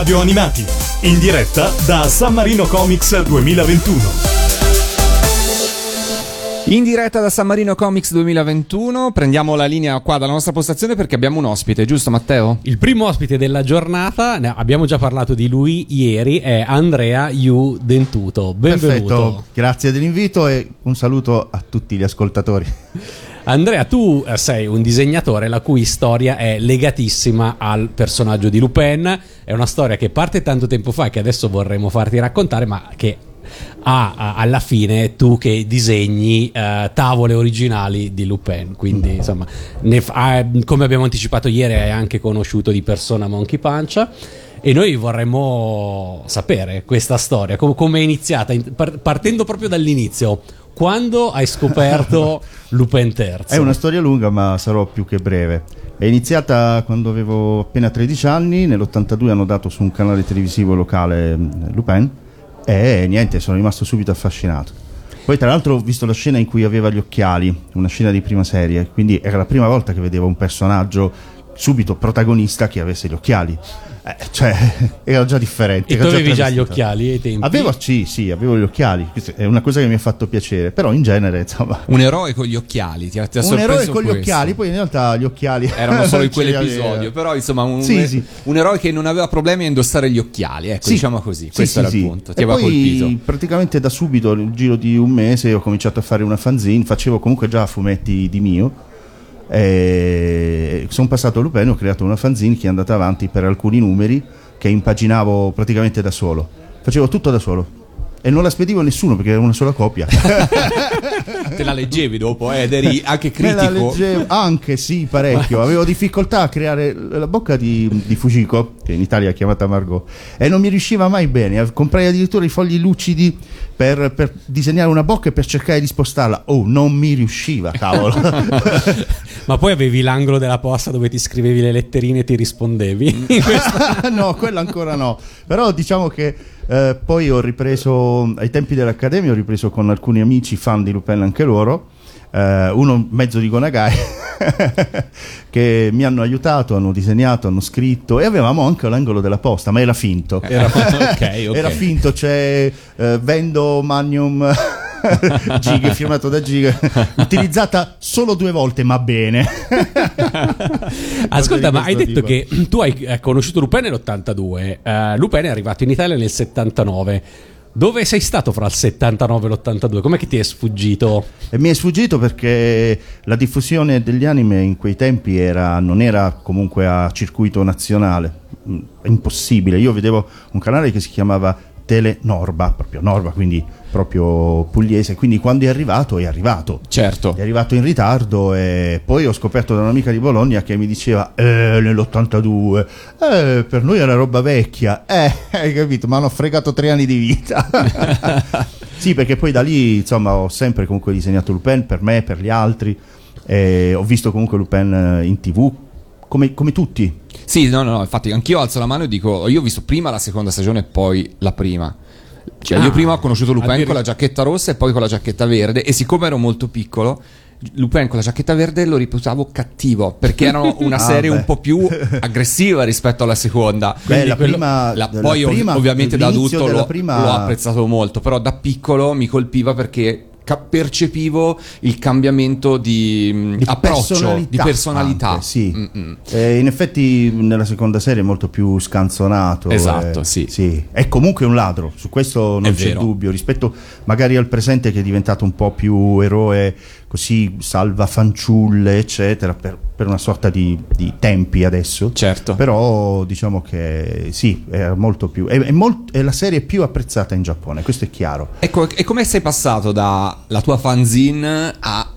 RadioAnimati, in diretta da San Marino Comics 2021. In diretta da San Marino Comics 2021 prendiamo la linea qua dalla nostra postazione perché abbiamo un ospite, giusto Matteo? Il primo ospite della giornata, abbiamo già parlato di lui ieri, è Andrea Yuu Dentuto. Benvenuto. Perfetto, grazie dell'invito e un saluto a tutti gli ascoltatori. Andrea, tu sei un disegnatore la cui storia è legatissima al personaggio di Lupin. È una storia che parte tanto tempo fa e che adesso vorremmo farti raccontare, ma che alla fine tu che disegni tavole originali di Lupin, quindi insomma come abbiamo anticipato ieri hai anche conosciuto di persona Monkey Punch e noi vorremmo sapere questa storia come è iniziata, partendo proprio dall'inizio. Quando hai scoperto Lupin III? È una storia lunga, ma sarò più che breve. È iniziata quando avevo appena 13 anni, nell'82 hanno dato su un canale televisivo locale Lupin e niente, sono rimasto subito affascinato. Poi tra l'altro ho visto la scena in cui aveva gli occhiali, una scena di prima serie, quindi era la prima volta che vedevo un personaggio subito protagonista che avesse gli occhiali. Era già differente. E tu avevi già gli occhiali ai tempi? Avevo gli occhiali. Questa è una cosa che mi ha fatto piacere. Però in genere, insomma, un eroe con gli occhiali ti ha sorpreso. Un eroe con questo. Gli occhiali. Poi in realtà gli occhiali erano solo in quell'episodio. Però insomma un eroe che non aveva problemi a indossare gli occhiali. Ecco, diciamo così. Questo era il punto. Ti aveva colpito. Praticamente da subito, nel giro di un mese, ho cominciato a fare una fanzine. Facevo comunque già fumetti di mio. Sono passato a Lupin, ho creato una fanzine che è andata avanti per alcuni numeri, che impaginavo praticamente da solo, facevo tutto da solo e non la spedivo a nessuno perché era una sola copia. Te la leggevi dopo ed eri anche critico? Me la leggevo anche, sì, parecchio. Avevo difficoltà a creare la bocca di Fujiko, che in Italia è chiamata Margot, e non mi riusciva mai bene. Comprai addirittura i fogli lucidi per disegnare una bocca e per cercare di spostarla. Oh, non mi riusciva, cavolo. Ma poi avevi l'angolo della posta dove ti scrivevi le letterine e ti rispondevi? No, quello ancora no. Però diciamo che poi ho ripreso, ai tempi dell'Accademia, ho ripreso con alcuni amici fan di Lupin anche loro, uno mezzo di Gonagai, che mi hanno aiutato, hanno disegnato, hanno scritto, e avevamo anche l'angolo della posta, ma era finto. Okay. Era finto, vendo Magnum Giga, firmato da Giga, utilizzata solo 2 volte, ma bene. Ascolta, ma hai detto che tu hai conosciuto Lupin nell'82, Lupin è arrivato in Italia nel 79. Dove sei stato fra il 79 e l'82? Com'è che ti è sfuggito? Mi è sfuggito perché la diffusione degli anime in quei tempi non era comunque a circuito nazionale. È impossibile. Io vedevo un canale che si chiamava Telenorba, proprio Norba, quindi proprio pugliese, quindi quando è arrivato. Certo. È arrivato in ritardo e poi ho scoperto da un'amica di Bologna che mi diceva nell'82, per noi era roba vecchia, hai capito, ma hanno fregato 3 anni di vita. Sì, perché poi da lì insomma ho sempre comunque disegnato Lupin per me, per gli altri, e ho visto comunque Lupin in TV come tutti. Sì, no, infatti anch'io alzo la mano e dico, io ho visto prima la seconda stagione e poi la prima. Io prima ho conosciuto Lupin con la giacchetta rossa e poi con la giacchetta verde, e siccome ero molto piccolo Lupin con la giacchetta verde lo reputavo cattivo perché era una serie un po' più aggressiva rispetto alla seconda. Beh, la prima, ovviamente da adulto l'ho apprezzato molto, però da piccolo mi colpiva perché percepivo il cambiamento di approccio, personalità anche, sì. In effetti nella seconda serie è molto più scanzonato, esatto, sì. È comunque un ladro, su questo non c'è dubbio, rispetto magari al presente che è diventato un po' più eroe, così salva fanciulle eccetera, per una sorta di tempi adesso, certo. Però diciamo che sì, è molto più è la serie più apprezzata in Giappone, questo è chiaro. Ecco, e come sei passato dalla tua fanzine a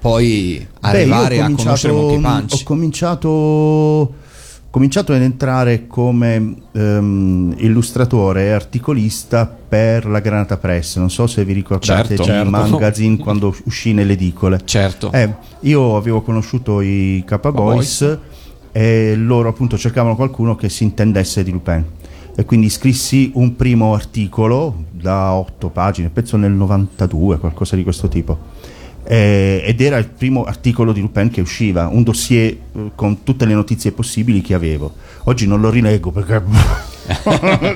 poi arrivare a conoscere Monkey Punch? Ho cominciato ad entrare come illustratore e articolista per la Granata Press. Non so se vi ricordate, certo. Magazine quando uscì nelle edicole. Certo. Io avevo conosciuto i K-Boys e loro appunto cercavano qualcuno che si intendesse di Lupin. E quindi scrissi un primo articolo da 8 pagine, penso nel 92, qualcosa di questo tipo. Ed era il primo articolo di Lupin che usciva, un dossier con tutte le notizie possibili che avevo. Oggi non lo rileggo perché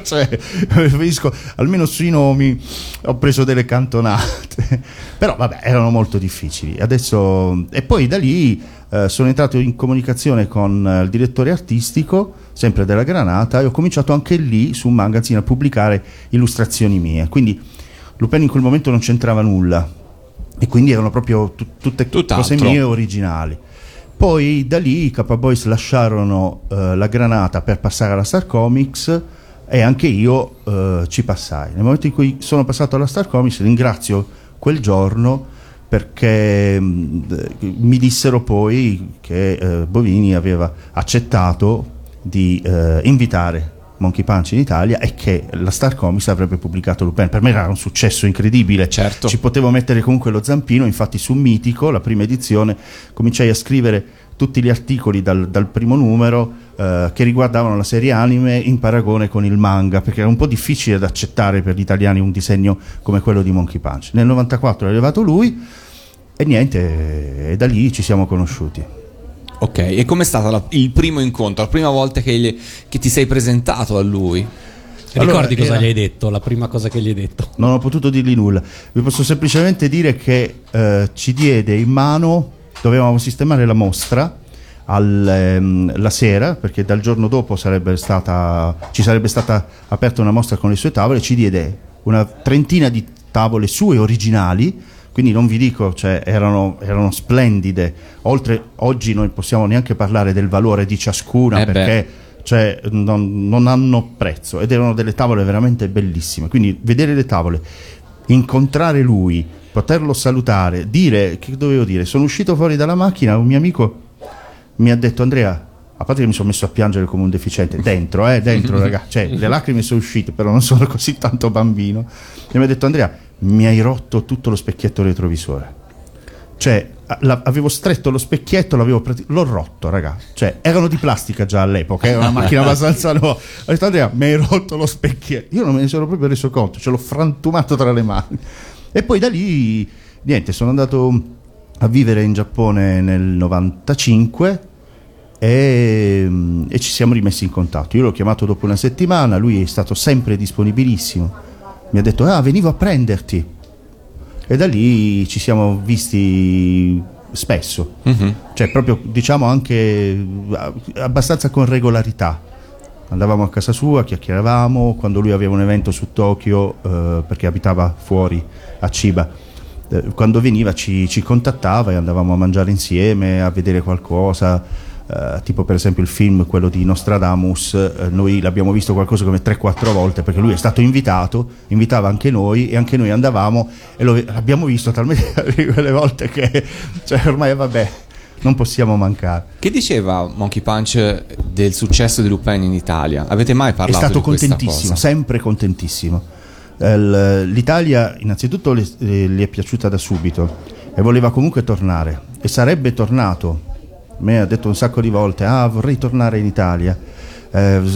Cioè, preferisco, almeno sui nomi ho preso delle cantonate. Però vabbè, erano molto difficili. Adesso, e poi da lì sono entrato in comunicazione con il direttore artistico, sempre della Granata, e ho cominciato anche lì su un magazine a pubblicare illustrazioni mie. Quindi Lupin in quel momento non c'entrava nulla, e quindi erano proprio tutte cose mie originali. Poi da lì i K-Boys lasciarono la Granata per passare alla Star Comics, e anche io ci passai. Nel momento in cui sono passato alla Star Comics, ringrazio quel giorno, perché mi dissero poi che Bovini aveva accettato di invitare Monkey Punch in Italia e che la Star Comics avrebbe pubblicato Lupin. Per me era un successo incredibile, certo. Ci potevo mettere comunque lo zampino. Infatti su Mitico, la prima edizione, cominciai a scrivere tutti gli articoli dal primo numero che riguardavano la serie anime in paragone con il manga, perché era un po' difficile da accettare per gli italiani un disegno come quello di Monkey Punch. Nel 94 è arrivato lui e niente, e da lì ci siamo conosciuti. Ok, e com'è stato il primo incontro? La prima volta che ti sei presentato a lui? Ricordi cosa gli hai detto? La prima cosa che gli hai detto? Non ho potuto dirgli nulla. Vi posso semplicemente dire che ci diede in mano, dovevamo sistemare la mostra la sera, perché dal giorno dopo ci sarebbe stata aperta una mostra con le sue tavole. Ci diede una trentina di tavole sue originali. Quindi non vi dico, cioè, erano splendide. Oltre, oggi non possiamo neanche parlare del valore di ciascuna, perché cioè, non hanno prezzo. Ed erano delle tavole veramente bellissime. Quindi vedere le tavole, incontrare lui, poterlo salutare, dire, che dovevo dire? Sono uscito fuori dalla macchina, un mio amico mi ha detto: Andrea, a parte che mi sono messo a piangere come un deficiente, dentro ragazzi, cioè, le lacrime sono uscite, però non sono così tanto bambino. E mi ha detto: Andrea, mi hai rotto tutto lo specchietto retrovisore. Cioè, avevo stretto lo specchietto, l'ho rotto, raga. Cioè, erano di plastica già all'epoca, era una macchina abbastanza nuova. Ho detto: Andrea, mi hai rotto lo specchietto. Io non me ne sono proprio reso conto, ce l'ho frantumato tra le mani. E poi da lì, niente, sono andato a vivere in Giappone nel 95 e ci siamo rimessi in contatto. Io l'ho chiamato dopo una settimana, lui è stato sempre disponibilissimo. Mi ha detto: ah, venivo a prenderti. E da lì ci siamo visti spesso, cioè proprio, diciamo, anche abbastanza con regolarità. Andavamo a casa sua, chiacchieravamo. Quando lui aveva un evento su Tokyo, perché abitava fuori a Chiba, quando veniva ci contattava e andavamo a mangiare insieme, a vedere qualcosa. Tipo per esempio il film, quello di Nostradamus, noi l'abbiamo visto qualcosa come 3-4 volte, perché lui è stato invitato, invitava anche noi e anche noi andavamo, e l'abbiamo visto talmente quelle volte che, cioè, ormai vabbè, non possiamo mancare. Che diceva Monkey Punch del successo di Lupin in Italia? Avete mai parlato? È stato contentissimo, sempre contentissimo. L'Italia innanzitutto gli è piaciuta da subito e voleva comunque tornare, e sarebbe tornato. Me ha detto un sacco di volte: ah, vorrei tornare in Italia,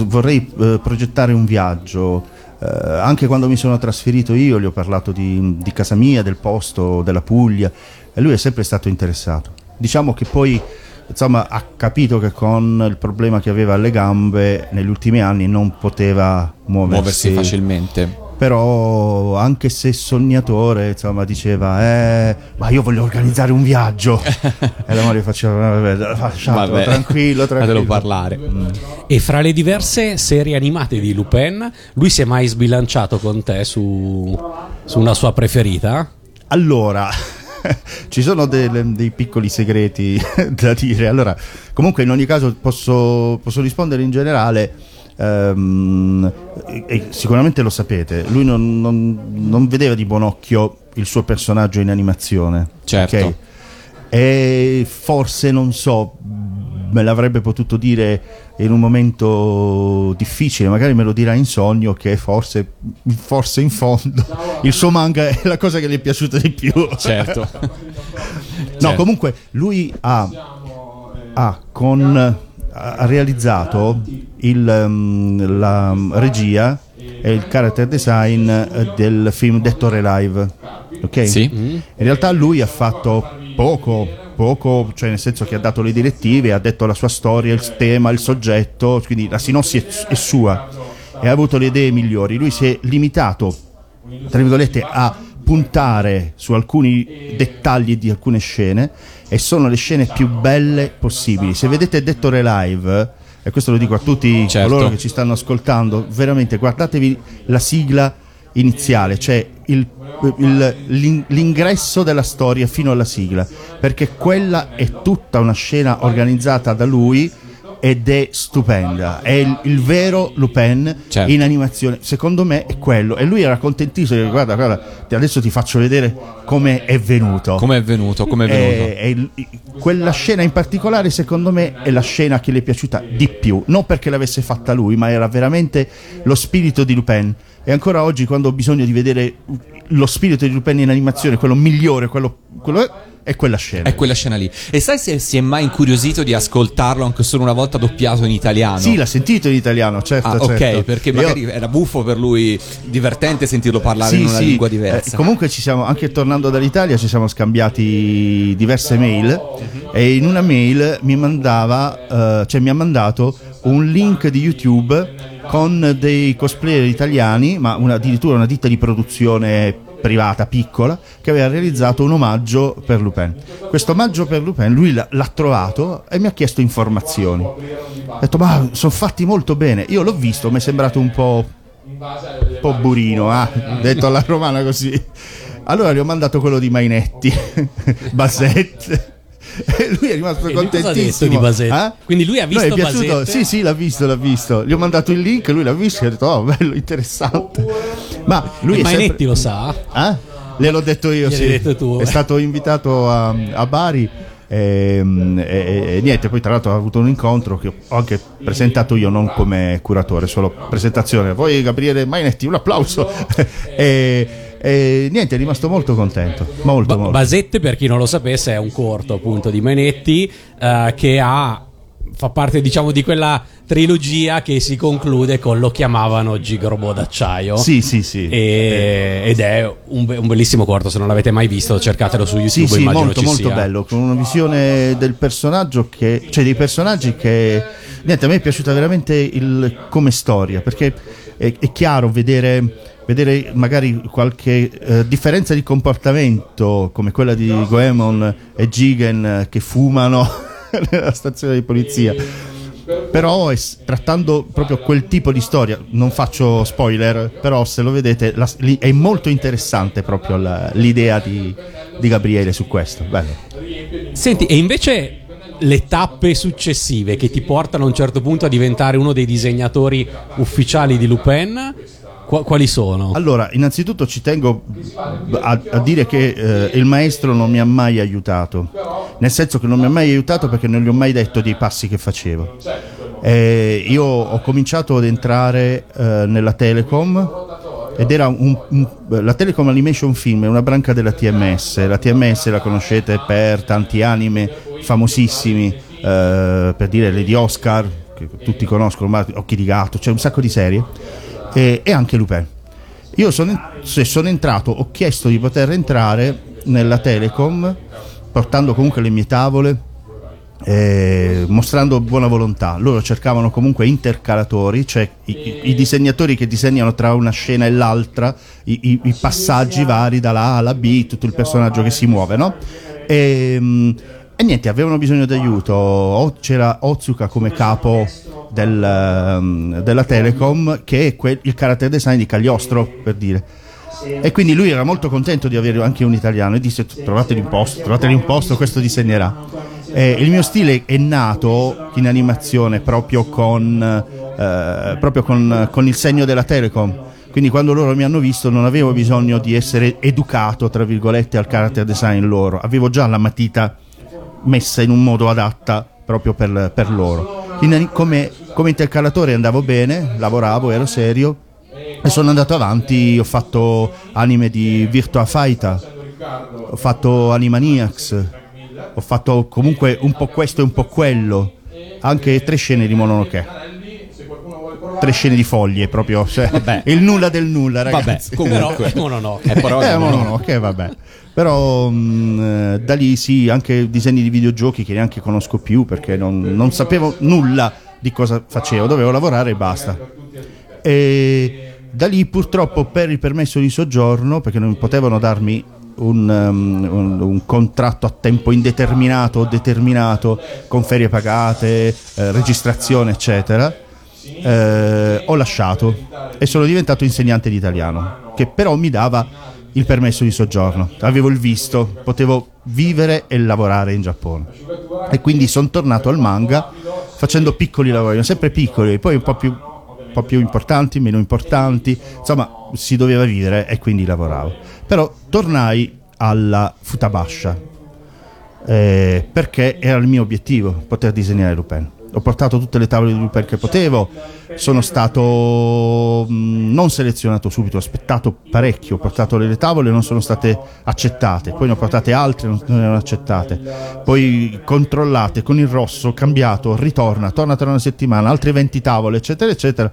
vorrei progettare un viaggio. Anche quando mi sono trasferito io gli ho parlato di casa mia, del posto, della Puglia, e lui è sempre stato interessato. Diciamo che poi, insomma, ha capito che con il problema che aveva alle gambe negli ultimi anni non poteva muoversi facilmente. Però, anche se sognatore, insomma, diceva: ma io voglio organizzare un viaggio. E la moglie faceva: vabbè, tranquillo. Fatelo parlare. E fra le diverse serie animate di Lupin, lui si è mai sbilanciato con te su una sua preferita? Allora, ci sono dei piccoli segreti da dire. Allora, comunque, in ogni caso, posso rispondere in generale. E sicuramente lo sapete, lui non vedeva di buon occhio il suo personaggio in animazione, certo, okay? E forse, non so, me l'avrebbe potuto dire in un momento difficile, magari me lo dirà in sogno, che forse in fondo il suo manga è la cosa che gli è piaciuta di più, certo. No, comunque lui ha realizzato la regia e il character design del film Dottore Live, ok? Sì. In realtà lui ha fatto poco, cioè, nel senso che ha dato le direttive, ha detto la sua storia, il tema, il soggetto, quindi la sinossi è sua. e ha avuto le idee migliori. Lui si è limitato, tra virgolette, a puntare su alcuni dettagli di alcune scene, e sono le scene più belle possibili. Se vedete Dottore Live, e questo lo dico a tutti coloro che ci stanno ascoltando, veramente guardatevi la sigla iniziale, cioè l'ingresso della storia fino alla sigla, perché quella è tutta una scena organizzata da lui ed è stupenda. È il vero Lupin in animazione, secondo me è quello. E lui era contentissimo, guarda, guarda, adesso ti faccio vedere come è venuto, come è venuto, come è venuto. E quella scena in particolare, secondo me, è la scena che le è piaciuta di più, non perché l'avesse fatta lui, ma era veramente lo spirito di Lupin. E ancora oggi, quando ho bisogno di vedere lo spirito di Lupin in animazione, quello migliore, quello è quella scena. È quella scena lì. E sai se si è mai incuriosito di ascoltarlo anche solo una volta doppiato in italiano? Sì, l'ha sentito in italiano, certo. Ah, ok, certo. Perché magari era buffo per lui, divertente sentirlo parlare in una lingua diversa. Comunque ci siamo, anche tornando dall'Italia, ci siamo scambiati diverse mail, e in una mail mi mandava, mi ha mandato un link di YouTube con dei cosplayer italiani, ma addirittura una ditta di produzione privata, piccola, che aveva realizzato un omaggio per Lupin. Questo omaggio per Lupin lui l'ha trovato e mi ha chiesto informazioni. Ha detto: ma sono fatti molto bene. Io l'ho visto, mi è sembrato un po' burino, detto alla romana così. Allora gli ho mandato quello di Mainetti, Basette. E lui è rimasto contentissimo. Cosa ha detto di Basette? Quindi lui ha visto Basette? Sì, l'ha visto. Gli ho mandato il link, lui l'ha visto e ha detto: oh, bello, interessante. Ma lui Mainetti sempre... lo sa? Gliel'ho detto io, detto tu, è stato invitato a Bari e niente. Poi tra l'altro ha avuto un incontro che ho anche presentato io, non come curatore, solo presentazione. Poi Gabriele Mainetti, un applauso. E niente, è rimasto molto contento, molto. Basette, per chi non lo sapesse, è un corto appunto di Mainetti che fa parte, diciamo, di quella trilogia che si conclude con Lo chiamavano Gigrobò d'acciaio. Sì. Ed è un bellissimo corto. Se non l'avete mai visto, cercatelo su YouTube. Sì, immagino molto, ci molto sia. Bello, con una visione del personaggio dei personaggi che, niente, a me è piaciuta veramente come storia, perché è chiaro vedere magari qualche differenza di comportamento come quella di Goemon e Jigen che fumano nella stazione di polizia, però trattando proprio quel tipo di storia, non faccio spoiler, però se lo vedete è molto interessante proprio l'idea di Gabriele su questo. Bello. Senti, e invece le tappe successive che ti portano a un certo punto a diventare uno dei disegnatori ufficiali di Lupin, quali sono? Allora, innanzitutto ci tengo a dire che il maestro non mi ha mai aiutato, nel senso che non mi ha mai aiutato perché non gli ho mai detto dei passi che facevo. Io ho cominciato ad entrare nella Telecom, ed era la Telecom Animation Film è una branca della TMS. La TMS la conoscete per tanti anime famosissimi, per dire Lady Oscar, che tutti conoscono, ma Occhi di Gatto, c'è un sacco di serie. E anche Lupin. Io sono entrato, ho chiesto di poter entrare nella Telecom portando comunque le mie tavole, mostrando buona volontà. Loro cercavano comunque intercalatori, cioè i disegnatori che disegnano tra una scena e l'altra i passaggi vari dalla A alla B, tutto il personaggio che si muove, no? E niente, avevano bisogno d'aiuto. C'era Otsuka come capo della Telecom, che è il character design di Cagliostro, per dire. E quindi lui era molto contento di avere anche un italiano e disse: trovateli un posto, questo disegnerà. Il mio stile è nato in animazione proprio con il segno della Telecom. Quindi quando loro mi hanno visto non avevo bisogno di essere educato, tra virgolette, al character design loro. Avevo già la matita messa in un modo adatta proprio per loro. Come intercalatore andavo bene, lavoravo, ero serio e sono andato avanti. Ho fatto anime di Virtua Fighter, ho fatto Animaniacs, ho fatto comunque un po' questo e un po' quello, anche 3 scene di Mononoke, 3 scene di foglie proprio, cioè, il nulla del nulla, ragazzi. Comunque Mononoke vabbè. Però da lì sì, anche disegni di videogiochi che neanche conosco più perché non sapevo nulla di cosa facevo, dovevo lavorare e basta. E da lì purtroppo, per il permesso di soggiorno, perché non potevano darmi un contratto a tempo indeterminato o determinato con ferie pagate, registrazione eccetera, ho lasciato e sono diventato insegnante di italiano, che però mi dava il permesso di soggiorno, avevo il visto, potevo vivere e lavorare in Giappone. E quindi sono tornato al manga facendo piccoli lavori, sempre piccoli, poi un po' più importanti, meno importanti, insomma si doveva vivere e quindi lavoravo. Però tornai alla Futabasha perché era il mio obiettivo poter disegnare Lupin. Ho portato tutte le tavole di Lupin che potevo, sono stato non selezionato subito, ho aspettato parecchio, ho portato le tavole, non sono state accettate, poi ne ho portate altre, non erano accettate, poi controllate con il rosso, cambiato, torna tra una settimana, altre 20 tavole eccetera eccetera,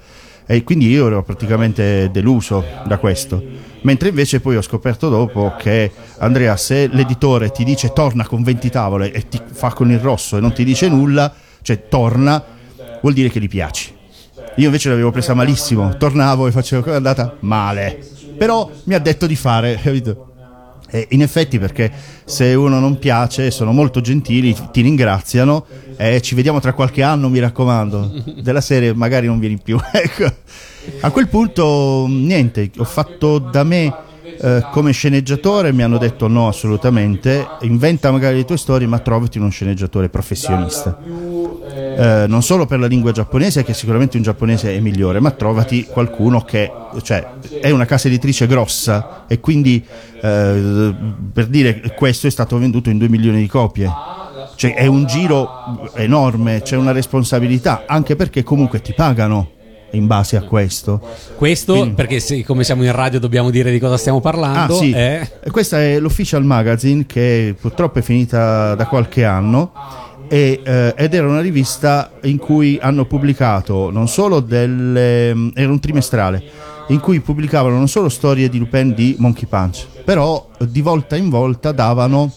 e quindi io ero praticamente deluso da questo. Mentre invece poi ho scoperto dopo che, Andrea, se l'editore ti dice torna con 20 tavole e ti fa con il rosso e non ti dice nulla, cioè torna, vuol dire che gli piaci. Io invece l'avevo presa malissimo, tornavo e facevo, è andata male, però mi ha detto di fare, capito? E in effetti, perché se uno non piace sono molto gentili, ti ringraziano e ci vediamo tra qualche anno, mi raccomando, della serie magari non vieni più. Ecco, a quel punto niente, ho fatto da me come sceneggiatore. Mi hanno detto no, assolutamente, inventa magari le tue storie, ma trovati uno sceneggiatore professionista, non solo per la lingua giapponese, che sicuramente un giapponese è migliore, ma trovati qualcuno che, cioè, è una casa editrice grossa e quindi per dire, questo è stato venduto in 2 milioni di copie, cioè è un giro enorme, c'è una responsabilità, anche perché comunque ti pagano in base a questo. Quindi, perché siccome siamo in radio dobbiamo dire di cosa stiamo parlando. Ah, sì. Questa è l'Official Magazine, che purtroppo è finita da qualche anno, ed era una rivista in cui hanno pubblicato non solo era un trimestrale in cui pubblicavano non solo storie di Lupin di Monkey Punch, però di volta in volta davano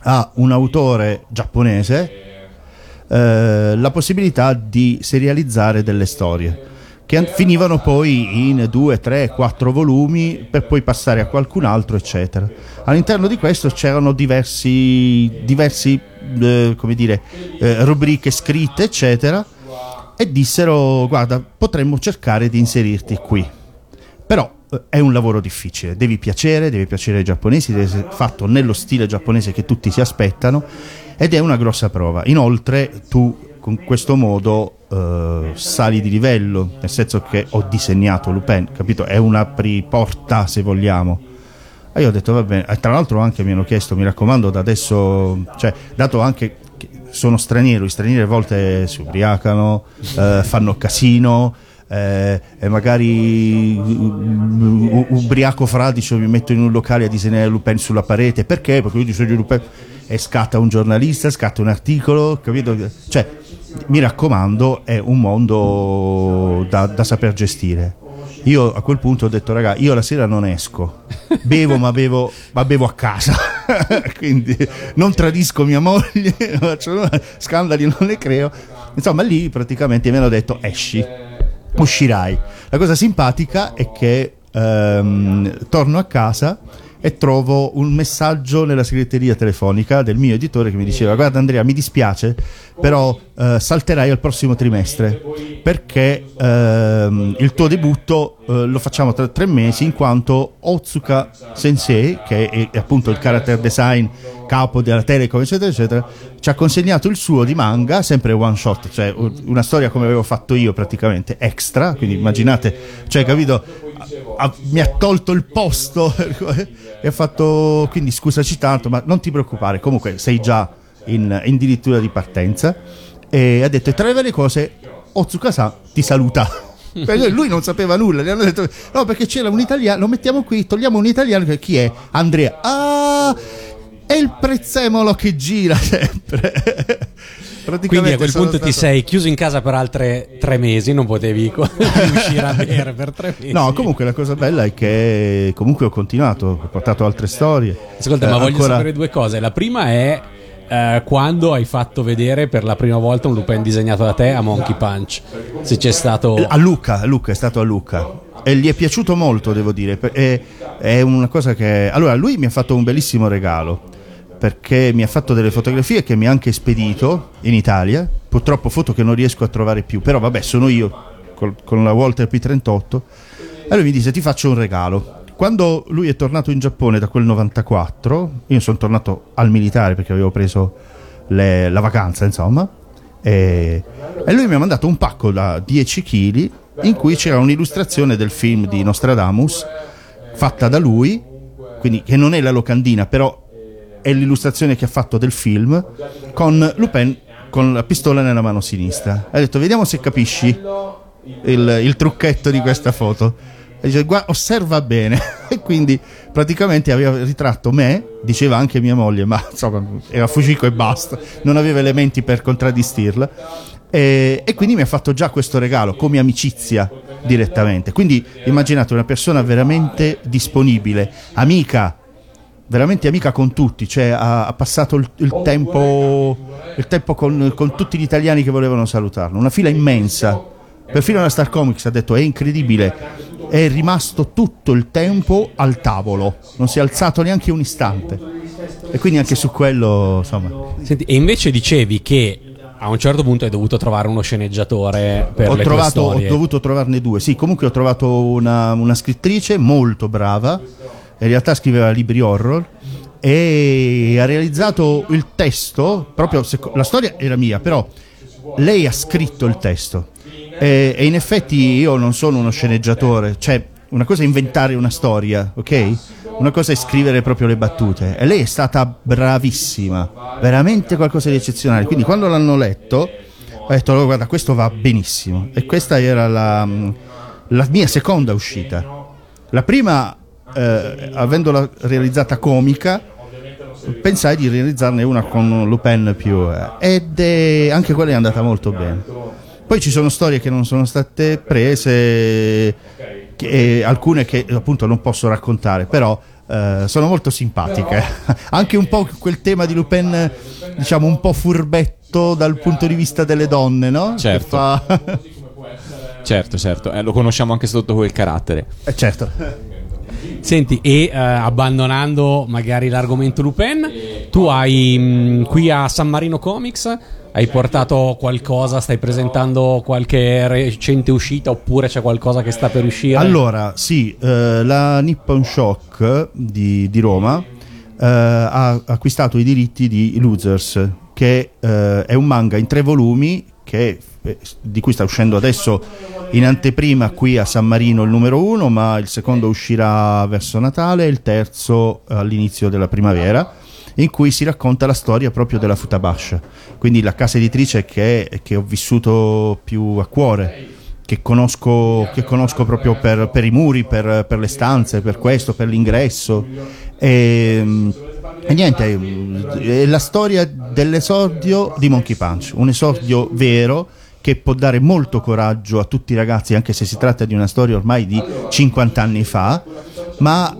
a un autore giapponese la possibilità di serializzare delle storie che finivano poi in 2, 3, 4 volumi, per poi passare a qualcun altro eccetera. All'interno di questo c'erano diversi come dire, rubriche scritte eccetera, e dissero guarda, potremmo cercare di inserirti qui, però è un lavoro difficile, devi piacere ai giapponesi, deve essere fatto nello stile giapponese che tutti si aspettano, ed è una grossa prova. Inoltre tu con questo modo sali di livello, nel senso che ho disegnato Lupin, capito? È una priporta, se vogliamo. E io ho detto va bene, tra l'altro anche mi hanno chiesto, mi raccomando, da adesso, cioè, dato anche che sono straniero, gli stranieri a volte si ubriacano, fanno casino, e magari ubriaco fradicio mi metto in un locale a disegnare Lupin sulla parete, perché io disegno Lupin, e scatta un giornalista, scatta un articolo, capito? Cioè, mi raccomando, è un mondo da saper gestire. Io a quel punto ho detto raga, io la sera non esco, bevo ma bevo a casa quindi non tradisco mia moglie, scandali non ne creo, insomma. Lì praticamente mi hanno detto uscirai. La cosa simpatica è che torno a casa e trovo un messaggio nella segreteria telefonica del mio editore che mi diceva guarda Andrea, mi dispiace, però salterai al prossimo trimestre, perché il tuo debutto lo facciamo tra 3 mesi, in quanto Otsuka Sensei, che è appunto il character design capo della Telecom eccetera eccetera, ci ha consegnato il suo di manga, sempre one shot, cioè una storia come avevo fatto io, praticamente extra, quindi immaginate, cioè, capito, mi ha tolto il posto e ha fatto, quindi scusaci tanto, ma non ti preoccupare, comunque sei già in dirittura di partenza. E ha detto, e tra le varie cose, Otsuka-san ti saluta. Lui non sapeva nulla, gli hanno detto no, perché c'era un italiano, lo mettiamo qui, togliamo un italiano, che chi è? Andrea. Ah, è il prezzemolo che gira sempre. Quindi a quel punto ti sei chiuso in casa per altre 3 mesi, non potevi uscire a bere per 3 mesi. No, comunque la cosa bella è che comunque ho continuato, ho portato altre storie. Ascolta, ma voglio sapere 2 cose. La prima è quando hai fatto vedere per la prima volta un Lupin disegnato da te a Monkey Punch? Se c'è stato a Luca, è stato a Luca e gli è piaciuto molto, devo dire. È una cosa che, allora, lui mi ha fatto un bellissimo regalo, perché mi ha fatto delle fotografie che mi ha anche spedito in Italia, purtroppo foto che non riesco a trovare più, però vabbè, sono io con la Walter P38. E lui mi dice: ti faccio un regalo. Quando lui è tornato in Giappone da quel 94, io sono tornato al militare perché avevo preso la vacanza, insomma, e lui mi ha mandato un pacco da 10 kg in cui c'era un'illustrazione del film di Nostradamus fatta da lui, quindi che non è la locandina, però è l'illustrazione che ha fatto del film, con Lupin con la pistola nella mano sinistra. Ha detto: vediamo se capisci il trucchetto di questa foto. E dice: osserva bene. E quindi praticamente aveva ritratto me, diceva anche mia moglie, ma insomma era Fujiko e basta, non aveva elementi per contraddistirla. E quindi mi ha fatto già questo regalo come amicizia direttamente. Quindi immaginate una persona veramente disponibile, amica, veramente amica con tutti, cioè ha passato il tempo con tutti gli italiani che volevano salutarlo, una fila immensa. Perfino la Star Comics ha detto: è incredibile, è rimasto tutto il tempo al tavolo, non si è alzato neanche un istante. E quindi anche su quello, insomma. Senti, e invece dicevi che a un certo punto hai dovuto trovare uno sceneggiatore per ho dovuto trovarne due. Sì, comunque ho trovato una scrittrice molto brava, in realtà scriveva libri horror, e ha realizzato il testo proprio, la storia era mia, però lei ha scritto il testo. E in effetti io non sono uno sceneggiatore, cioè una cosa è inventare una storia, ok? Una cosa è scrivere proprio le battute, e lei è stata bravissima, veramente qualcosa di eccezionale. Quindi quando l'hanno letto ho detto: oh, guarda, questo va benissimo. E questa era la mia seconda uscita. La prima, avendola realizzata comica, pensai di realizzarne una con Lupin più, anche quella è andata molto bene. Poi ci sono storie che non sono state prese, alcune che appunto non posso raccontare, però sono molto simpatiche. Anche un po' quel tema di Lupin, diciamo un po' furbetto dal punto di vista delle donne, no? Certo. Certo. Lo conosciamo anche sotto quel carattere. Certo. Senti, abbandonando magari l'argomento Lupin, tu hai qui a San Marino Comics... hai portato qualcosa? Stai presentando qualche recente uscita oppure c'è qualcosa che sta per uscire? Allora, sì, la Nippon Shock di Roma ha acquistato i diritti di Losers, che è un manga in 3 volumi di cui sta uscendo adesso in anteprima qui a San Marino il numero 1, ma il secondo uscirà verso Natale, il terzo all'inizio della primavera, in cui si racconta la storia proprio della Futabasha, quindi la casa editrice che ho vissuto più a cuore, che conosco proprio per i muri, per le stanze, per questo, per l'ingresso. E niente, è la storia dell'esordio di Monkey Punch, un esordio vero che può dare molto coraggio a tutti i ragazzi, anche se si tratta di una storia ormai di 50 anni fa, ma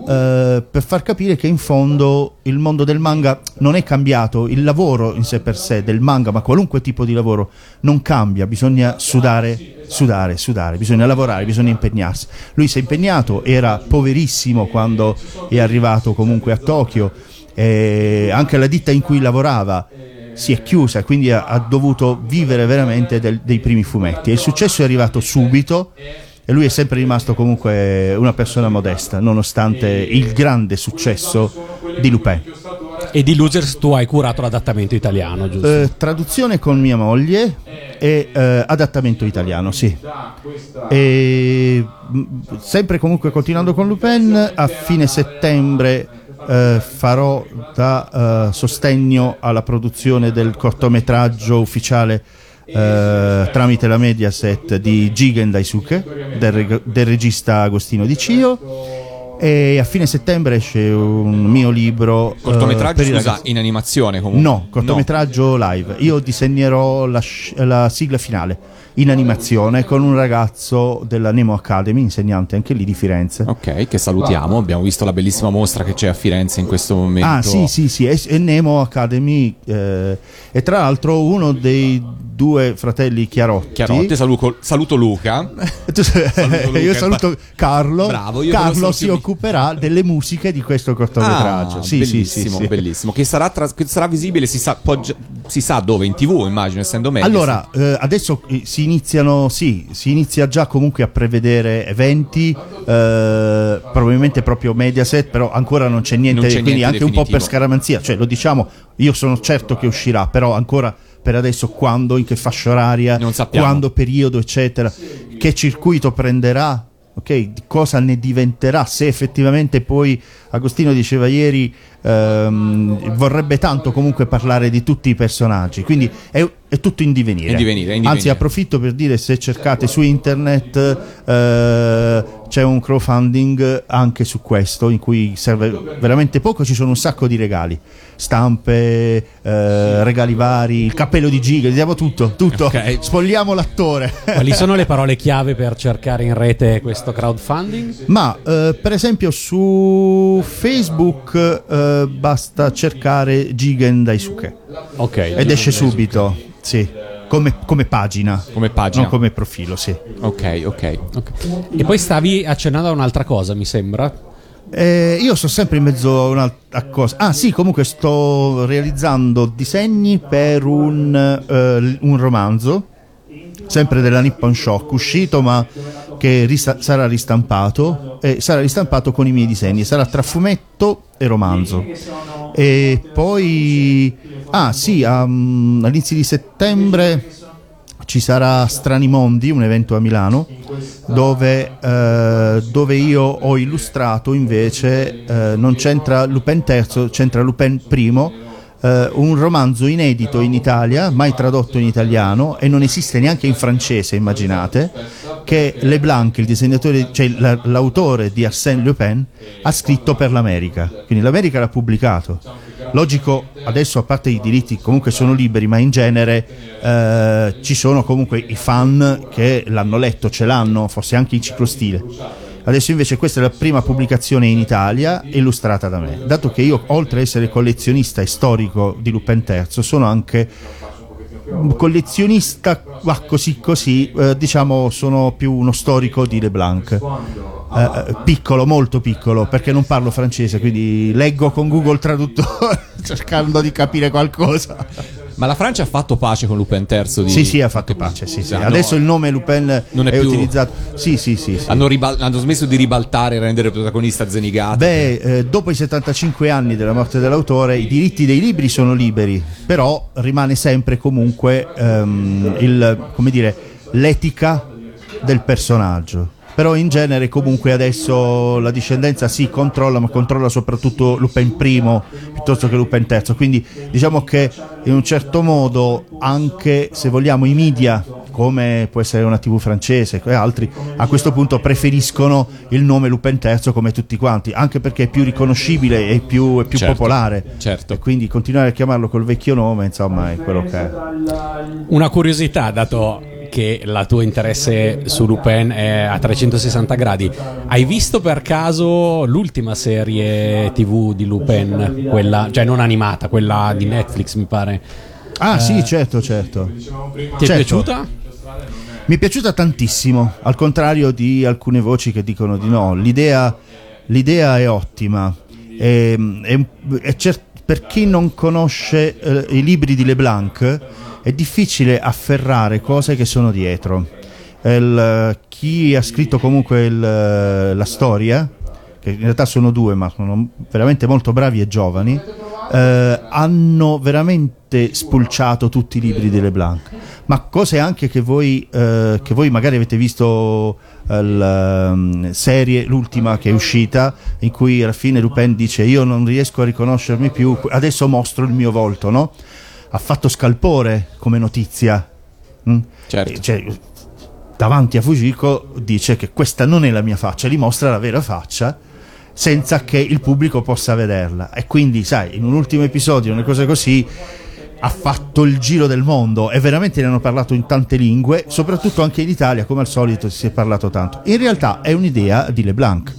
per far capire che in fondo il mondo del manga non è cambiato, il lavoro in sé per sé del manga, ma qualunque tipo di lavoro, non cambia, bisogna sudare, bisogna lavorare, bisogna impegnarsi. Lui si è impegnato, era poverissimo quando è arrivato comunque a Tokyo, e anche la ditta in cui lavorava si è chiusa, quindi ha dovuto vivere veramente dei primi fumetti, e il successo è arrivato subito. E lui è sempre rimasto comunque una persona modesta, nonostante il grande successo di Lupin. E di Losers tu hai curato l'adattamento italiano, giusto? Traduzione con mia moglie e adattamento italiano, sì. E sempre comunque continuando con Lupin, a fine settembre farò da sostegno alla produzione del cortometraggio ufficiale tramite la Mediaset di Giga Daisuke, del regista Agostino Di Cio. E a fine settembre esce un mio libro cortometraggio, in animazione comunque? No, cortometraggio live. Io disegnerò la sigla finale, in animazione con un ragazzo della Nemo Academy, insegnante anche lì di Firenze. Ok, che salutiamo, abbiamo visto la bellissima mostra che c'è a Firenze in questo momento. Ah sì sì sì, è Nemo Academy, e tra l'altro uno dei due fratelli Chiarotti, saluto Luca, io saluto Carlo. Bravo, Carlo si occuperà delle musiche di questo cortometraggio. Ah, sì, bellissimo, sì, sì, bellissimo, che sarà, che sarà visibile, si sa dove, in TV immagino, essendo meglio. Allora adesso si inizia già comunque a prevedere eventi, probabilmente proprio Mediaset, però ancora non c'è niente quindi niente anche definitivo. Un po' per scaramanzia, cioè lo diciamo, io sono certo che uscirà, però ancora per adesso quando, in che fascia oraria, quando, periodo, eccetera, che circuito prenderà, ok, cosa ne diventerà, se effettivamente poi Agostino diceva ieri vorrebbe tanto comunque parlare di tutti i personaggi, quindi è tutto in divenire. Anzi, approfitto per dire, se cercate su internet c'è un crowdfunding anche su questo, in cui serve veramente poco, ci sono un sacco di regali, stampe, regali vari, il cappello di Giga, gli diamo tutto, okay. Spogliamo l'attore. Quali sono le parole chiave per cercare in rete questo crowdfunding? Ma per esempio su Facebook basta cercare Giga Daisuke, okay, ed esce subito, sì. Come pagina, non come profilo, sì. Ok. E poi stavi accennando a un'altra cosa, mi sembra. Io sono sempre in mezzo a un'altra cosa. Ah sì, comunque sto realizzando disegni per un romanzo, sempre della Nippon Shock, uscito ma che sarà ristampato, e sarà ristampato con i miei disegni, sarà tra fumetto e romanzo. E poi all'inizio di settembre ci sarà Strani Mondi, un evento a Milano dove io ho illustrato invece, non c'entra Lupin III, c'entra Lupin I, un romanzo inedito in Italia, mai tradotto in italiano e non esiste neanche in francese, immaginate, che Leblanc, il disegnatore, cioè l'autore di Arsène Lupin, ha scritto per l'America, quindi l'America l'ha pubblicato. Logico, adesso a parte i diritti comunque sono liberi, ma in genere ci sono comunque i fan che l'hanno letto, ce l'hanno, forse anche in ciclostile. Adesso invece questa è la prima pubblicazione in Italia illustrata da me, dato che io, oltre ad essere collezionista e storico di Lupin III, sono anche un collezionista diciamo, sono più uno storico di Leblanc, piccolo, molto piccolo, perché non parlo francese, quindi leggo con Google Traduttore cercando di capire qualcosa. Ma la Francia ha fatto pace con Lupin III? Sì, ha fatto pace. Sì. Adesso il nome Lupin non è più utilizzato. Sì. Hanno smesso di ribaltare e rendere protagonista Zenigato. Beh, dopo i 75 anni della morte dell'autore, i diritti dei libri sono liberi, però rimane sempre comunque l'etica del personaggio. Però in genere comunque adesso la discendenza si controlla, ma controlla soprattutto Lupin I piuttosto che Lupin III, quindi diciamo che in un certo modo, anche se vogliamo, i media, come può essere una TV francese e altri, a questo punto preferiscono il nome Lupin III come tutti quanti, anche perché è più riconoscibile e più certo, popolare, certo. E quindi continuare a chiamarlo col vecchio nome, insomma, è quello che è. Una curiosità, dato che la tua interesse su Lupin è a 360 gradi. Hai visto per caso l'ultima serie TV di Lupin, quella, cioè non animata, quella di Netflix, mi pare? Ah, sì, certo. Ti è piaciuta? Mi è piaciuta tantissimo, al contrario di alcune voci che dicono di no. L'idea è ottima. Per chi non conosce i libri di Leblanc, è difficile afferrare cose che sono dietro. Chi ha scritto comunque la storia, che in realtà sono due, ma sono veramente molto bravi e giovani, hanno veramente spulciato tutti i libri di Leblanc, ma cose anche che voi magari avete visto, serie, l'ultima che è uscita, in cui alla fine Lupin dice io non riesco a riconoscermi più, adesso mostro il mio volto, no? Ha fatto scalpore come notizia, certo. Cioè, davanti a Fujiko dice che questa non è la mia faccia, gli mostra la vera faccia senza che il pubblico possa vederla, e quindi sai, in un ultimo episodio, una cosa così ha fatto il giro del mondo e veramente ne hanno parlato in tante lingue, soprattutto anche in Italia, come al solito si è parlato tanto. In realtà è un'idea di Leblanc,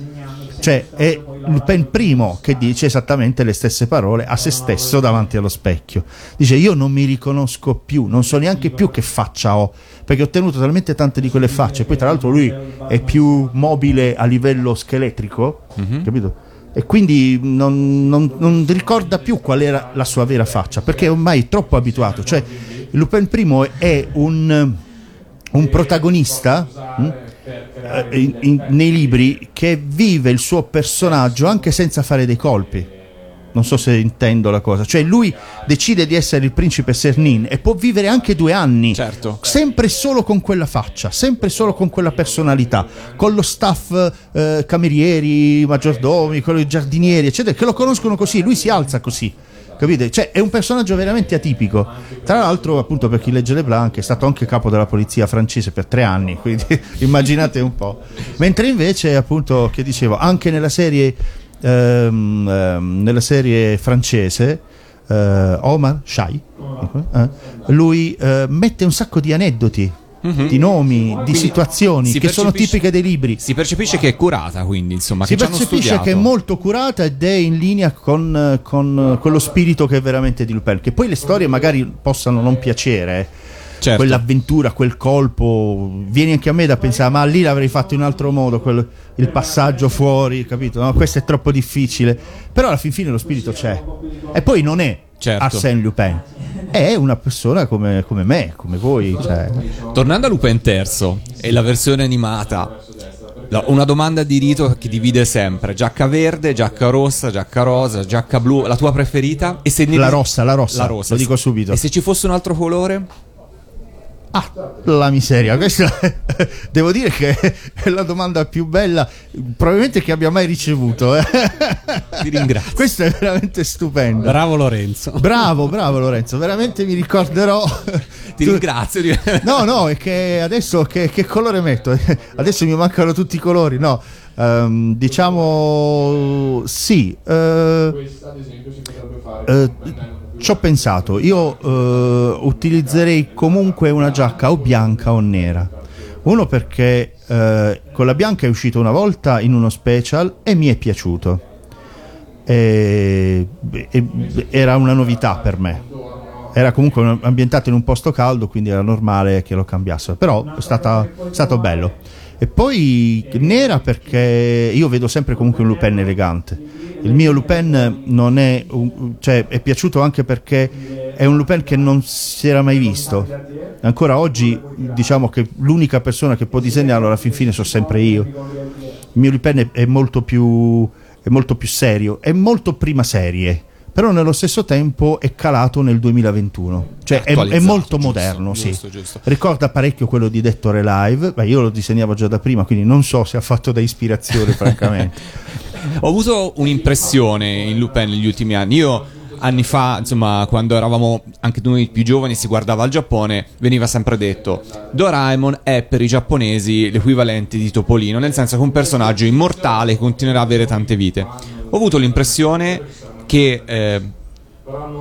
cioè è Lupin I che dice esattamente le stesse parole a se stesso davanti allo specchio. Dice: io non mi riconosco più, non so neanche più che faccia ho, perché ho tenuto talmente tante di quelle facce. Poi tra l'altro lui è più mobile a livello scheletrico, capito? E quindi non ricorda più qual era la sua vera faccia, perché è ormai troppo abituato. Cioè Lupin I è un protagonista nei libri che vive il suo personaggio anche senza fare dei colpi. Non so se intendo la cosa. Cioè lui decide di essere il principe Sernin e può vivere anche 2 anni, certo, sempre solo con quella faccia, sempre solo con quella personalità, con lo staff, camerieri, maggiordomi, con i giardinieri eccetera, che lo conoscono così. Lui si alza così, capite? Cioè è un personaggio veramente atipico. Tra l'altro, appunto, per chi legge Leblanc, è stato anche capo della polizia francese per 3 anni, quindi immaginate un po'. Mentre invece, appunto, che dicevo, anche nella serie francese, Omar Sy, lui mette un sacco di aneddoti, di nomi, di quindi situazioni che sono tipiche dei libri. Si percepisce che è curata, quindi insomma, si percepisce che è molto curata ed è in linea con quello spirito che è veramente di Lupin. Che poi le storie magari possano non piacere, certo, quell'avventura, quel colpo, viene anche a me da pensare: ma lì l'avrei fatto in un altro modo, il passaggio fuori, capito? No, questo è troppo difficile. Però alla fin fine lo spirito c'è. E poi non è, certo, Arsène Lupin è una persona come me, come voi, cioè. Tornando a Lupin III e la versione animata, una domanda di rito che divide sempre: giacca verde, giacca rossa, giacca rosa, giacca blu, la tua preferita? E se la rossa, lo dico subito. E se ci fosse un altro colore? Ah, la miseria, questa devo dire che è la domanda più bella probabilmente che abbia mai ricevuto. Ti ringrazio. Questo è veramente stupendo. Bravo Lorenzo. Bravo Lorenzo, veramente mi ricorderò. Ti ringrazio. No, è che adesso che colore metto? Adesso mi mancano tutti i colori, no. Diciamo sì. Questa ad esempio si potrebbe fare. Ci ho pensato, io utilizzerei comunque una giacca o bianca o nera. Uno perché con la bianca è uscito una volta in uno special e mi è piaciuto, era una novità per me, era comunque ambientato in un posto caldo, quindi era normale che lo cambiassero, però è stato bello. E poi nera perché io vedo sempre comunque un Lupin elegante. Il mio Lupin non è cioè è piaciuto anche perché è un Lupin che non si era mai visto. Ancora oggi diciamo che l'unica persona che può disegnarlo alla fin fine sono sempre io. Il mio Lupin è molto più serio, è molto prima serie, però nello stesso tempo è calato nel 2021, cioè è molto moderno, giusto, sì. Giusto. Ricorda parecchio quello di Dottore Live. Beh, io lo disegnavo già da prima, quindi non so se ha fatto da ispirazione francamente. Ho avuto un'impressione in Lupin negli ultimi anni. Io anni fa, insomma, quando eravamo anche noi più giovani, si guardava al Giappone, veniva sempre detto: Doraemon è per i giapponesi l'equivalente di Topolino, nel senso che un personaggio immortale che continuerà a avere tante vite. Ho avuto l'impressione che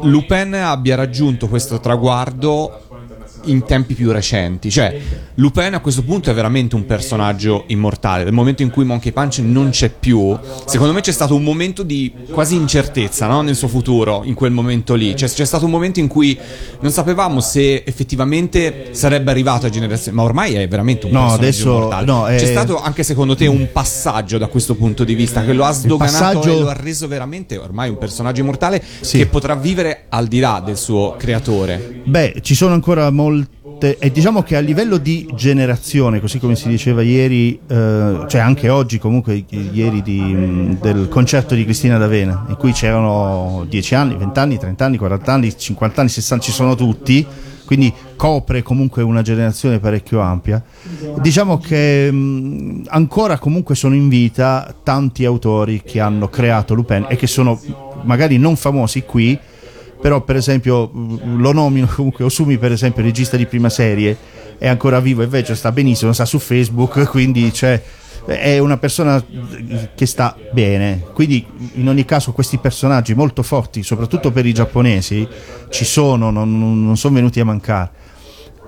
Lupin abbia raggiunto questo traguardo in tempi più recenti. Cioè Lupin a questo punto è veramente un personaggio immortale. Nel momento in cui Monkey Punch non c'è più, secondo me c'è stato un momento di quasi incertezza, no? Nel suo futuro, in quel momento lì, cioè, c'è stato un momento in cui non sapevamo se effettivamente sarebbe arrivato a generazione, ma ormai è veramente un personaggio immortale. C'è stato anche, secondo te, un passaggio da questo punto di vista che lo ha sdoganato e lo ha reso veramente ormai un personaggio immortale, sì, che potrà vivere al di là del suo creatore? Beh, ci sono ancora molte, e diciamo che a livello di generazione, così come si diceva ieri, cioè anche oggi comunque, ieri del concerto di Cristina D'Avena, in cui c'erano 10 anni, 20 anni, 30 anni, 40 anni, 50 anni, 60, ci sono tutti, quindi copre comunque una generazione parecchio ampia. Diciamo che ancora comunque sono in vita tanti autori che hanno creato Lupin e che sono magari non famosi qui, però per esempio lo nomino comunque Osumi, per esempio regista di prima serie, è ancora vivo e veggio, sta benissimo, sta su Facebook, quindi cioè, è una persona che sta bene, quindi in ogni caso questi personaggi molto forti soprattutto per i giapponesi ci sono, non sono venuti a mancare.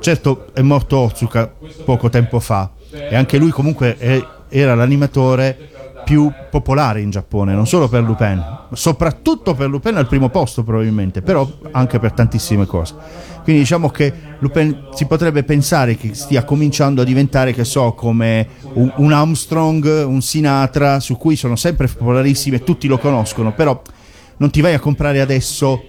Certo è morto Otsuka poco tempo fa e anche lui comunque era l'animatore più popolare in Giappone, non solo per Lupin, soprattutto per Lupin al primo posto probabilmente, però anche per tantissime cose. Quindi diciamo che Lupin si potrebbe pensare che stia cominciando a diventare, che so, come un Armstrong, un Sinatra, su cui sono sempre popolarissimi e tutti lo conoscono, però non ti vai a comprare adesso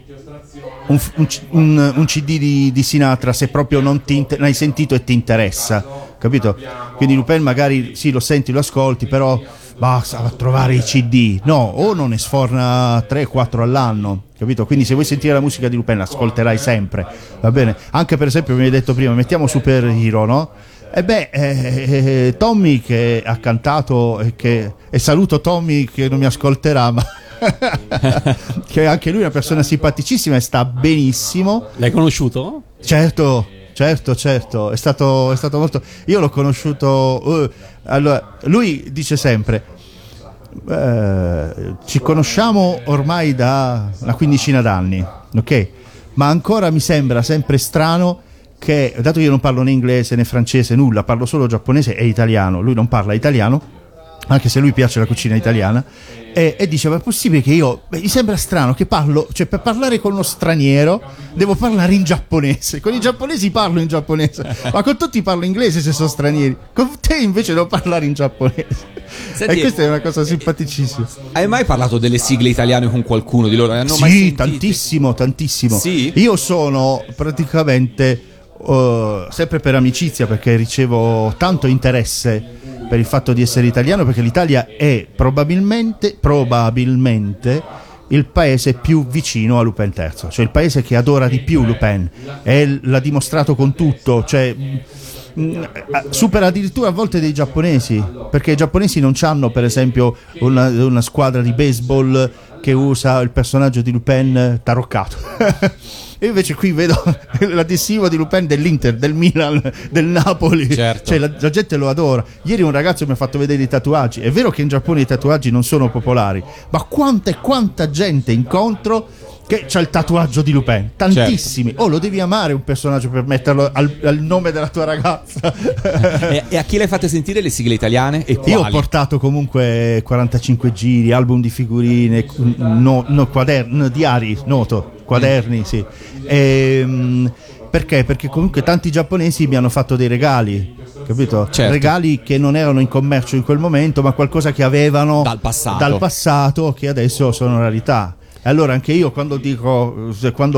un CD di Sinatra se proprio non l'hai sentito e ti interessa, capito? Quindi Lupin magari sì, lo senti, lo ascolti, però basta a trovare i CD, no, o non ne sforna 3-4 all'anno, capito? Quindi se vuoi sentire la musica di Lupin l'ascolterai sempre, va bene? Anche per esempio mi hai detto prima, mettiamo Super Hero, no? E beh, Tommy che ha cantato e saluto Tommy che non mi ascolterà, ma che anche lui è una persona simpaticissima e sta benissimo. L'hai conosciuto? Certo, è stato molto. Io l'ho conosciuto. Allora, lui dice sempre: ci conosciamo ormai da una quindicina d'anni, ok? Ma ancora mi sembra sempre strano che, dato che io non parlo né inglese né francese, nulla, parlo solo giapponese e italiano, lui non parla italiano, anche se lui piace la cucina italiana, e dice: ma è possibile che io, mi sembra strano che parlo, cioè per parlare con uno straniero devo parlare in giapponese, con i giapponesi parlo in giapponese, ma con tutti parlo inglese se sono stranieri, con te invece devo parlare in giapponese. Senti, e questa è una cosa simpaticissima. Hai mai parlato delle sigle italiane con qualcuno di loro? Sì, tantissimo. Sì? Io sono praticamente sempre per amicizia, perché ricevo tanto interesse per il fatto di essere italiano, perché l'Italia è probabilmente il paese più vicino a Lupin III, cioè il paese che adora di più Lupin, e l'ha dimostrato con tutto, cioè supera addirittura a volte dei giapponesi, perché i giapponesi non hanno per esempio una squadra di baseball che usa il personaggio di Lupin taroccato. E invece qui vedo l'adesivo di Lupin dell'Inter, del Milan, del Napoli, certo. Cioè la gente lo adora. Ieri un ragazzo mi ha fatto vedere i tatuaggi. È vero che in Giappone i tatuaggi non sono popolari, ma quanta gente incontro che c'ha il tatuaggio di Lupin, tantissimi, certo. Lo devi amare un personaggio per metterlo al nome della tua ragazza. E a chi l'hai fatte sentire le sigle italiane? E quali? Io ho portato comunque 45 giri, album di figurine, quaderni, sì. Perché? Perché comunque tanti giapponesi mi hanno fatto dei regali, capito? Certo. Regali che non erano in commercio in quel momento, ma qualcosa che avevano dal passato che adesso sono rarità. Allora anche io quando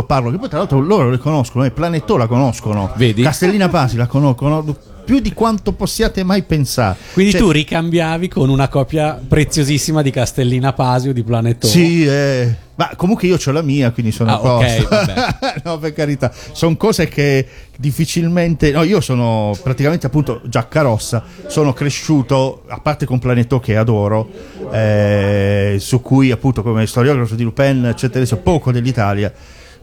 parlo, che poi tra l'altro loro le conoscono, Planetò la conoscono, vedi? Castellina Pasi la conoscono più di quanto possiate mai pensare. Quindi tu ricambiavi con una copia preziosissima di Castellina Pasi o di Planetò. Sì, ma comunque io c'ho la mia, quindi sono a posto. Okay, vabbè. No, per carità, sono cose che difficilmente. No, io sono praticamente appunto giacca rossa. Sono cresciuto, a parte con Planetò che adoro, su cui appunto come storiografo di Lupin eccetera, so poco dell'Italia.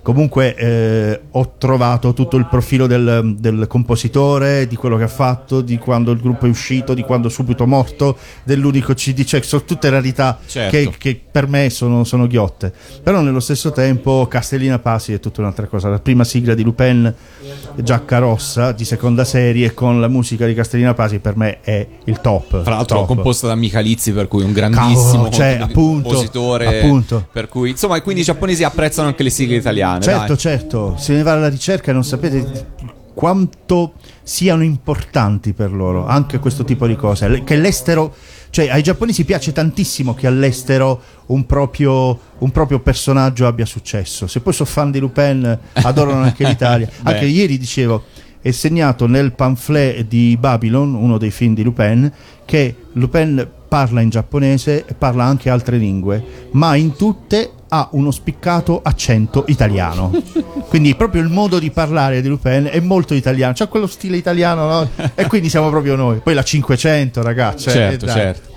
Comunque ho trovato tutto il profilo del compositore, di quello che ha fatto, di quando il gruppo è uscito, di quando è subito morto, dell'unico CD, cioè sono tutte rarità, certo. che per me sono ghiotte. Però nello stesso tempo Castellina Pasi è tutta un'altra cosa. La prima sigla di Lupin, Giacca Rossa, di seconda serie, con la musica di Castellina Pasi, per me è il top. Tra l'altro composta da Michalizzi, per cui un grandissimo compositore, appunto. Per cui insomma, quindi i giapponesi apprezzano anche le sigle italiane. Certo, se ne va alla ricerca, non sapete quanto siano importanti per loro anche questo tipo di cose, che all'estero, cioè ai giapponesi piace tantissimo che all'estero un proprio personaggio abbia successo. Se poi sono fan di Lupin adorano anche l'Italia. Anche ieri dicevo, è segnato nel pamphlet di Babylon, uno dei film di Lupin, che Lupin parla in giapponese e parla anche altre lingue, ma in tutte ha uno spiccato accento italiano. Quindi proprio il modo di parlare di Lupin è molto italiano, c'ha quello stile italiano, no? E quindi siamo proprio noi. Poi la 500, ragazzi. Certo, certo.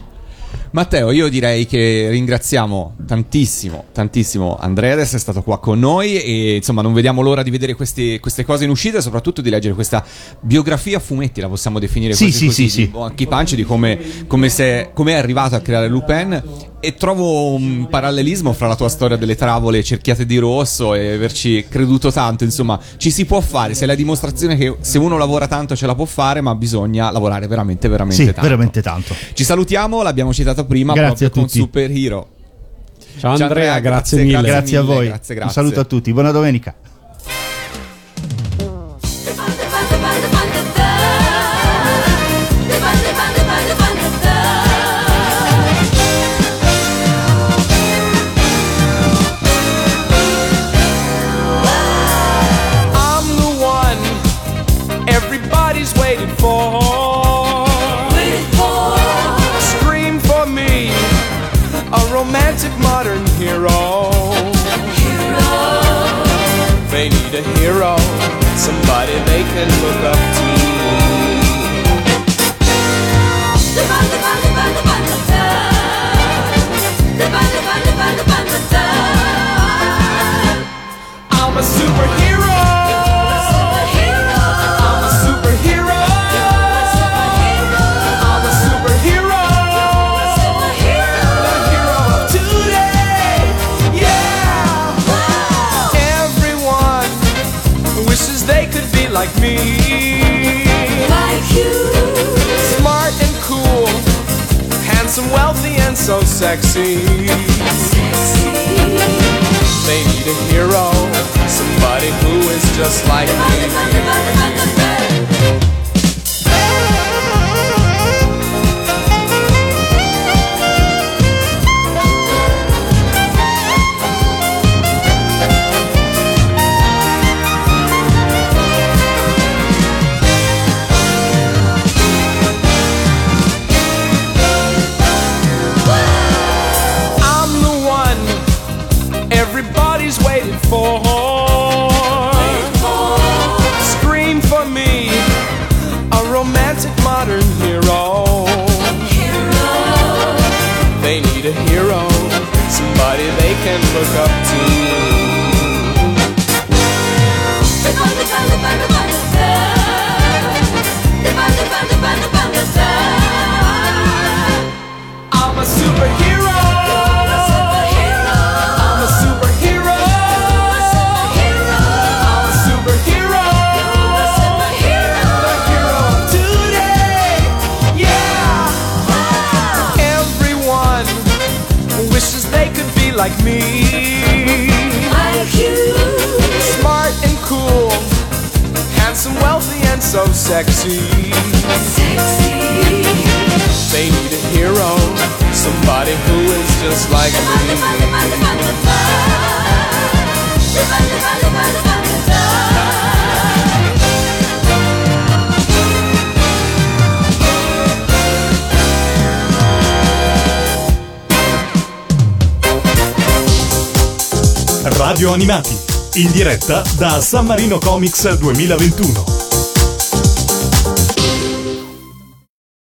Matteo, io direi che ringraziamo tantissimo Andrea di essere stato qua con noi e insomma non vediamo l'ora di vedere queste cose in uscita e soprattutto di leggere questa biografia a fumetti, la possiamo definire così, di Monkey Punch, di come è arrivato a creare Lupin. E trovo un parallelismo fra la tua storia delle travole cerchiate di rosso e averci creduto tanto, insomma ci si può fare, se è la dimostrazione che se uno lavora tanto ce la può fare, ma bisogna lavorare veramente tanto. Veramente tanto. Ci salutiamo, l'abbiamo citato prima, grazie proprio con Superhero. Ciao Andrea, grazie mille. Grazie a voi. Grazie. Un saluto a tutti, buona domenica. A hero, somebody they can look up to. I'm a superhero. I'm a superhero. I'm a superhero. The hero of today. Yeah. Everyone wishes they could be like me, like you, smart and cool, handsome, wealthy and so sexy. They need a hero, somebody who is just like me. Scream for me, a romantic modern hero. They need a hero, somebody they can look up to. I'm a superhero. Like me, like you, smart and cool, handsome, wealthy and so sexy. They need a hero, somebody who is just like me. Radio Animati, in diretta da San Marino Comics 2021.